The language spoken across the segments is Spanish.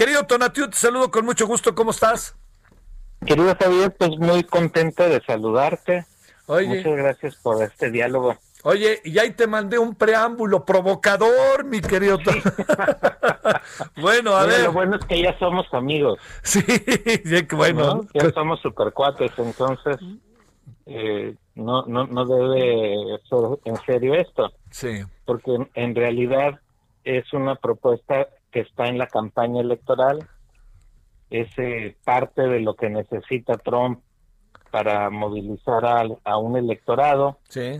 Querido Tonatiuh, te saludo con mucho gusto. ¿Cómo estás? Querido Javier, pues muy contento de saludarte. Oye, muchas gracias por este diálogo. Oye, y ahí te mandé un preámbulo provocador, mi querido. Sí. Bueno, a ver. Lo bueno es que ya somos amigos. Sí, bueno. ¿No? Ya somos supercuates, entonces no debe ser en serio esto. Sí. Porque en realidad es una propuesta que está en la campaña electoral. Es parte de lo que necesita Trump para movilizar a un electorado, sí,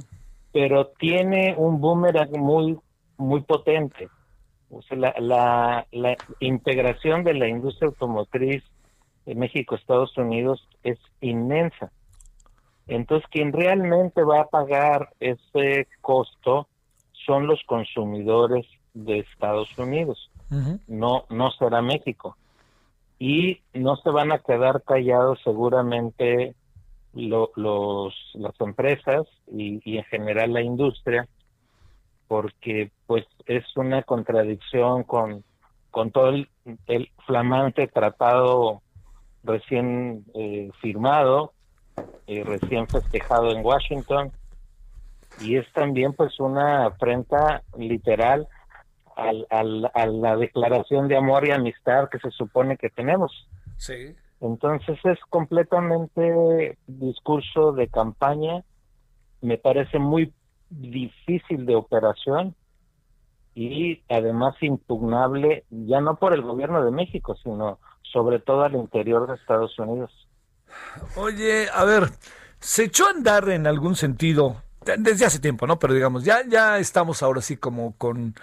pero tiene un boomerang muy, muy potente. O sea, la integración de la industria automotriz en México-Estados Unidos es inmensa. Entonces, quien realmente va a pagar ese costo son los consumidores de Estados Unidos, uh-huh. No será México. Y no se van a quedar callados seguramente las empresas y en general la industria, porque pues es una contradicción con todo el flamante tratado recién firmado, recién festejado en Washington, y es también pues una afrenta literal a la declaración de amor y amistad que se supone que tenemos. Sí. Entonces es completamente discurso de campaña, me parece muy difícil de operación y además impugnable, ya no por el gobierno de México, sino sobre todo al interior de Estados Unidos. Oye, a ver, ¿se echó a andar en algún sentido desde hace tiempo, no? Pero digamos, ya estamos ahora sí como con...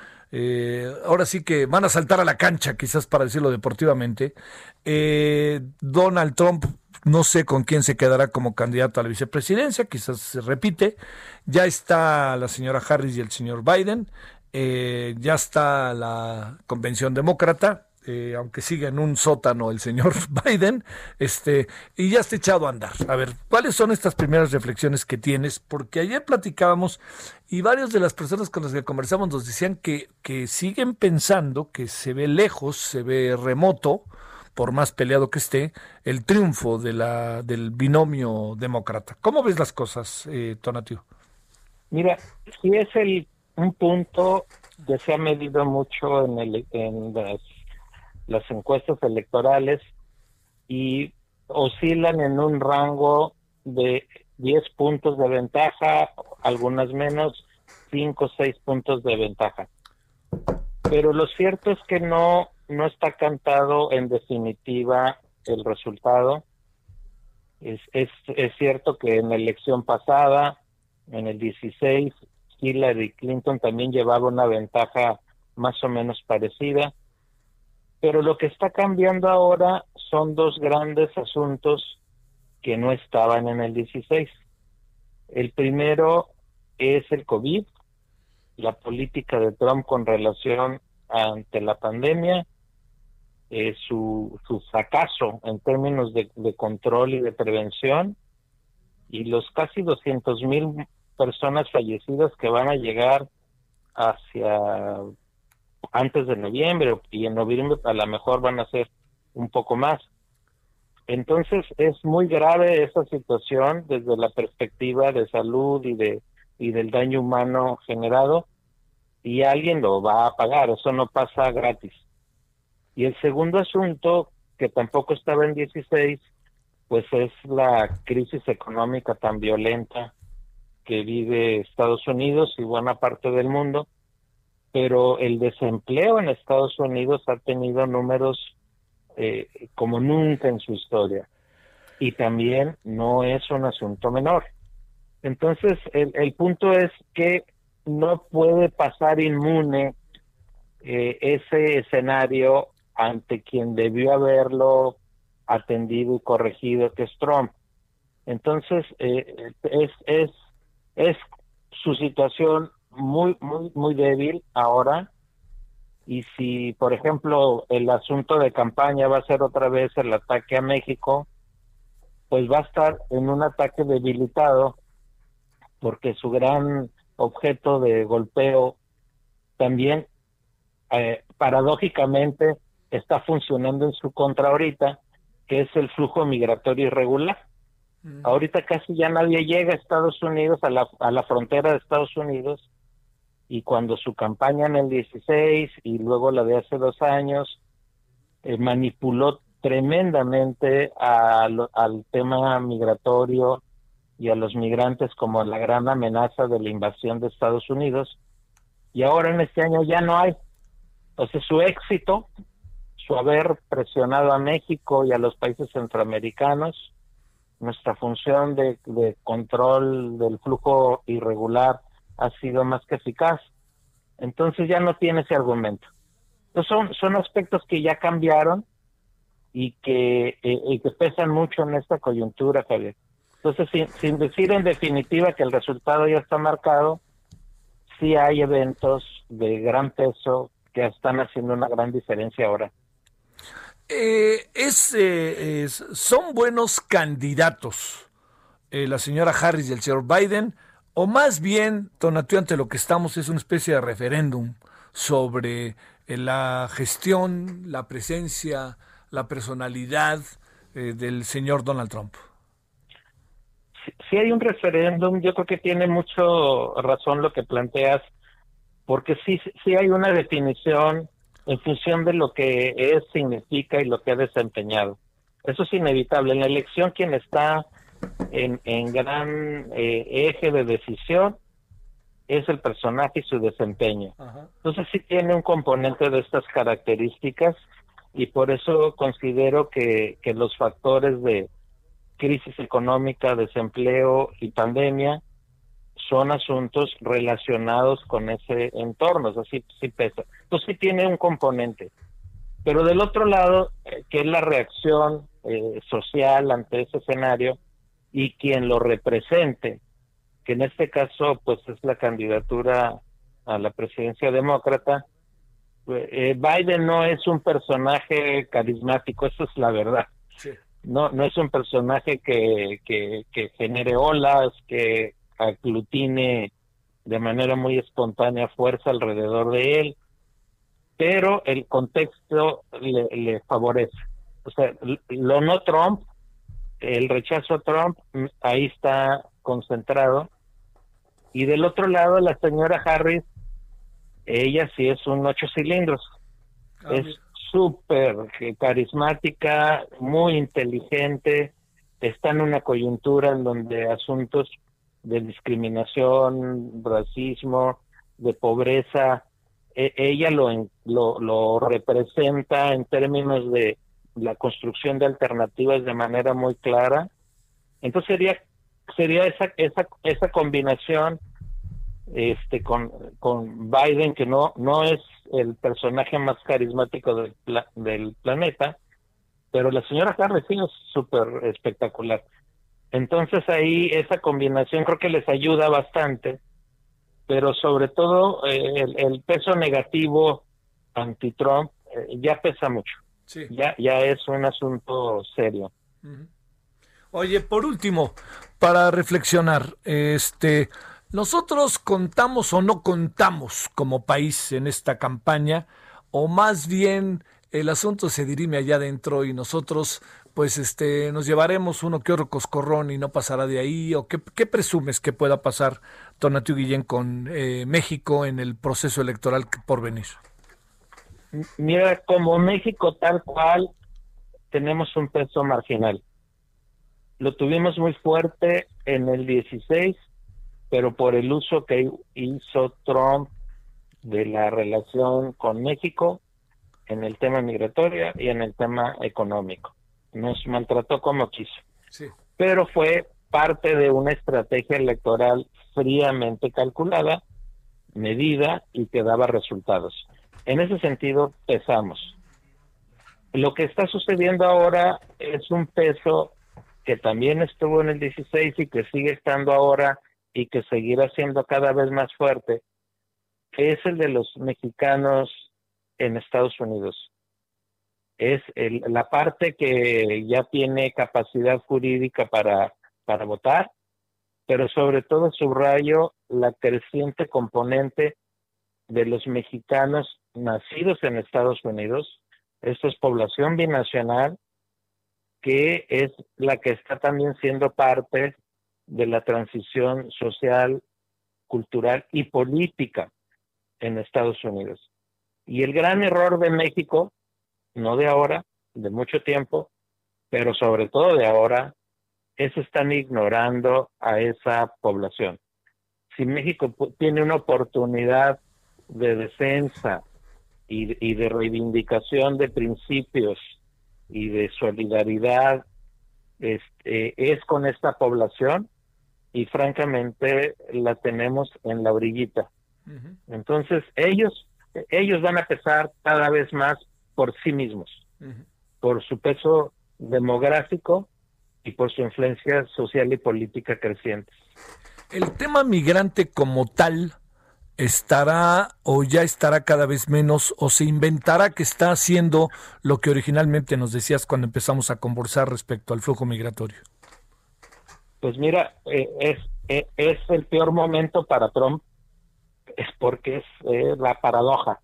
ahora sí que van a saltar a la cancha, quizás para decirlo deportivamente. Donald Trump, no sé con quién se quedará como candidato a la vicepresidencia, quizás se repite. Ya está la señora Harris y el señor Biden. Ya está la convención demócrata, aunque siga en un sótano el señor Biden. Y ya está echado a andar. A ver, ¿cuáles son estas primeras reflexiones que tienes? Porque ayer platicábamos... Y varias de las personas con las que conversamos nos decían que siguen pensando que se ve lejos, se ve remoto, por más peleado que esté, el triunfo de del binomio demócrata. ¿Cómo ves las cosas, Tonatiuh? Mira, sí es un punto que se ha medido mucho en las encuestas electorales y oscilan en un rango de 10 puntos de ventaja, algunas menos, 5 o 6 puntos de ventaja. Pero lo cierto es que no está cantado en definitiva el resultado. Es cierto que en la elección pasada, en el 16, Hillary Clinton también llevaba una ventaja más o menos parecida. Pero lo que está cambiando ahora son dos grandes asuntos que no estaban en el 16. El primero es el COVID, la política de Trump con relación ante la pandemia, su fracaso en términos de control y de prevención, y los casi 200,000 personas fallecidas que van a llegar hacia antes de noviembre, y en noviembre a lo mejor van a ser un poco más. Entonces es muy grave esa situación desde la perspectiva de salud y del daño humano generado, y alguien lo va a pagar, eso no pasa gratis. Y el segundo asunto, que tampoco estaba en 16, pues es la crisis económica tan violenta que vive Estados Unidos y buena parte del mundo, pero el desempleo en Estados Unidos ha tenido números como nunca en su historia, y también no es un asunto menor. Entonces el punto es que no puede pasar inmune ese escenario ante quien debió haberlo atendido y corregido, que es Trump. Entonces, es su situación muy débil ahora, y si, por ejemplo, el asunto de campaña va a ser otra vez el ataque a México, pues va a estar en un ataque debilitado, porque su gran objeto de golpeo también, paradójicamente, está funcionando en su contra ahorita, que es el flujo migratorio irregular. Ahorita casi ya nadie llega a Estados Unidos, a la frontera de Estados Unidos, y cuando su campaña en el 16 y luego la de hace 2 años manipuló tremendamente al tema migratorio y a los migrantes como la gran amenaza de la invasión de Estados Unidos, y ahora en este año ya no hay. Entonces su éxito, su haber presionado a México y a los países centroamericanos, nuestra función de control del flujo irregular ha sido más que eficaz. Entonces ya no tiene ese argumento. Entonces son aspectos que ya cambiaron y que pesan mucho en esta coyuntura, Javier. Entonces, sin decir en definitiva que el resultado ya está marcado, sí hay eventos de gran peso que están haciendo una gran diferencia ahora. ¿Son buenos candidatos la señora Harris y el señor Biden? O más bien, Tonatiuh, ante lo que estamos es una especie de referéndum sobre la gestión, la presencia, la personalidad del señor Donald Trump. Si hay un referéndum, yo creo que tiene mucho razón lo que planteas, porque sí hay una definición en función de lo que es, significa y lo que ha desempeñado. Eso es inevitable. En la elección, quien está en gran eje de decisión es el personaje y su desempeño. Ajá. Entonces sí tiene un componente de estas características, y por eso considero que los factores de crisis económica, desempleo y pandemia son asuntos relacionados con ese entorno, o sea, sí pesa. Entonces sí tiene un componente. Pero del otro lado, que es la reacción social ante ese escenario y quien lo represente, que en este caso pues es la candidatura a la presidencia demócrata, Biden no es un personaje carismático, eso es la verdad. Sí. No es un personaje que genere olas, que aglutine de manera muy espontánea fuerza alrededor de él, pero el contexto le favorece. O sea, lo no Trump, el rechazo a Trump, ahí está concentrado. Y del otro lado, la señora Harris, ella sí es un 8 cilindros. Es súper carismática, muy inteligente, está en una coyuntura en donde asuntos de discriminación, racismo, de pobreza, ella lo representa en términos de la construcción de alternativas de manera muy clara. Entonces sería esa combinación con Biden, que no es el personaje más carismático del planeta, pero la señora Harris sí es súper espectacular. Entonces ahí esa combinación creo que les ayuda bastante, pero sobre todo el peso negativo anti-Trump ya pesa mucho. Sí. Ya es un asunto serio. Oye, por último, para reflexionar, ¿nosotros contamos o no contamos como país en esta campaña? O más bien el asunto se dirime allá adentro y nosotros pues nos llevaremos uno que otro coscorrón y no pasará de ahí, o qué presumes que pueda pasar, Tonatiuh Guillén, con México en el proceso electoral por venir? Mira, como México tal cual, tenemos un peso marginal. Lo tuvimos muy fuerte en el 16, pero por el uso que hizo Trump de la relación con México en el tema migratorio y en el tema económico. Nos maltrató como quiso. Sí. Pero fue parte de una estrategia electoral fríamente calculada, medida y que daba resultados. En ese sentido, pesamos. Lo que está sucediendo ahora es un peso que también estuvo en el 16 y que sigue estando ahora y que seguirá siendo cada vez más fuerte, que es el de los mexicanos en Estados Unidos. Es la parte que ya tiene capacidad jurídica para votar, pero sobre todo subrayo la creciente componente de los mexicanos nacidos en Estados Unidos. Esto es población binacional, que es la que está también siendo parte de la transición social, cultural y política en Estados Unidos. Y el gran error de México, no de ahora, de mucho tiempo, pero sobre todo de ahora, es están ignorando a esa población. Si México tiene una oportunidad de defensa y de reivindicación de principios y de solidaridad, es con esta población, y francamente la tenemos en la orillita. Uh-huh. Entonces ellos van a pesar cada vez más por sí mismos, uh-huh, por su peso demográfico y por su influencia social y política creciente. El tema migrante como tal estará o ya estará cada vez menos, o se inventará que está haciendo lo que originalmente nos decías cuando empezamos a conversar respecto al flujo migratorio. Pues mira, es el peor momento para Trump, es porque es la paradoja.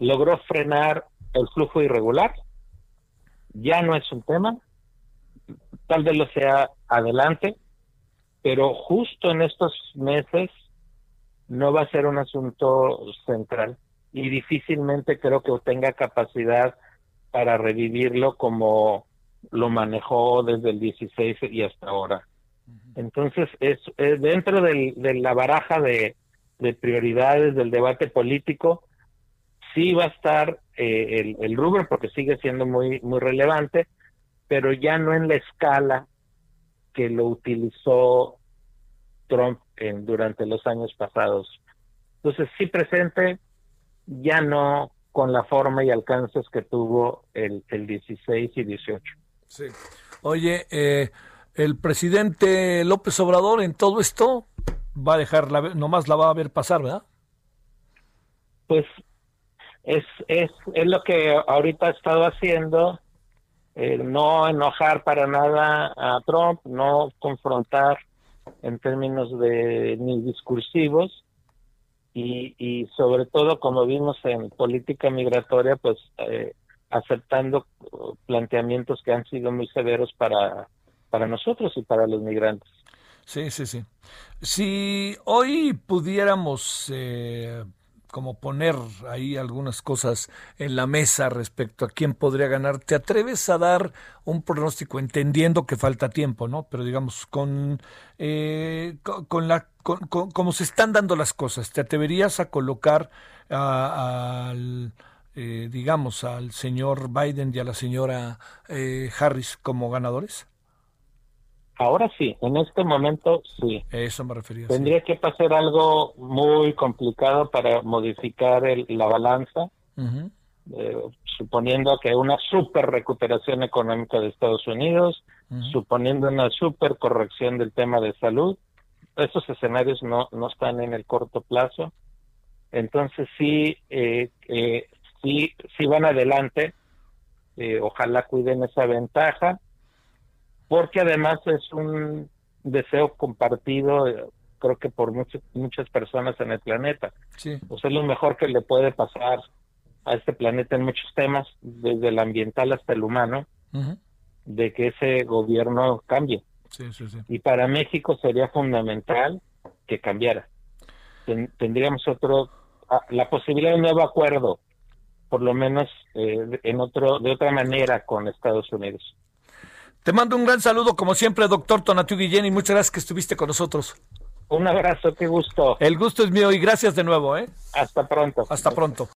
Logró frenar el flujo irregular, ya no es un tema, tal vez lo sea adelante, pero justo en estos meses no va a ser un asunto central y difícilmente creo que tenga capacidad para revivirlo como lo manejó desde el 16 y hasta ahora. Entonces, es dentro de la baraja de prioridades del debate político, sí va a estar el rubro, porque sigue siendo muy, muy relevante, pero ya no en la escala que lo utilizó Trump durante los años pasados. Entonces, sí presente, ya no con la forma y alcances que tuvo el 16 y 18. Sí. Oye, el presidente López Obrador en todo esto va a dejar, nomás la va a ver pasar, ¿verdad? Pues es lo que ahorita ha estado haciendo, no enojar para nada a Trump, no confrontar en términos de ni discursivos, y sobre todo, como vimos en política migratoria, pues aceptando planteamientos que han sido muy severos para nosotros y para los migrantes. Sí, sí, sí. Si hoy pudiéramos como poner ahí algunas cosas en la mesa respecto a quién podría ganar, ¿te atreves a dar un pronóstico, entendiendo que falta tiempo, ¿no? Pero digamos, con como se están dando las cosas, ¿te atreverías a colocar al señor Biden y a la señora Harris como ganadores? Ahora sí, en este momento sí. Eso me refería. Tendría que pasar algo muy complicado para modificar la balanza, uh-huh, suponiendo que una super recuperación económica de Estados Unidos, uh-huh, suponiendo una super corrección del tema de salud. Estos escenarios no están en el corto plazo. Entonces sí van adelante. Ojalá cuiden esa ventaja, porque además es un deseo compartido, creo que por muchas personas en el planeta. Sí. O sea, es lo mejor que le puede pasar a este planeta en muchos temas, desde el ambiental hasta el humano, uh-huh, de que ese gobierno cambie. Sí, sí, sí. Y para México sería fundamental que cambiara. Tendríamos la posibilidad de un nuevo acuerdo, por lo menos de otra manera con Estados Unidos. Te mando un gran saludo, como siempre, doctor Tonatiuh Guillén, y muchas gracias que estuviste con nosotros. Un abrazo, qué gusto. El gusto es mío y gracias de nuevo. Hasta pronto. Hasta pronto.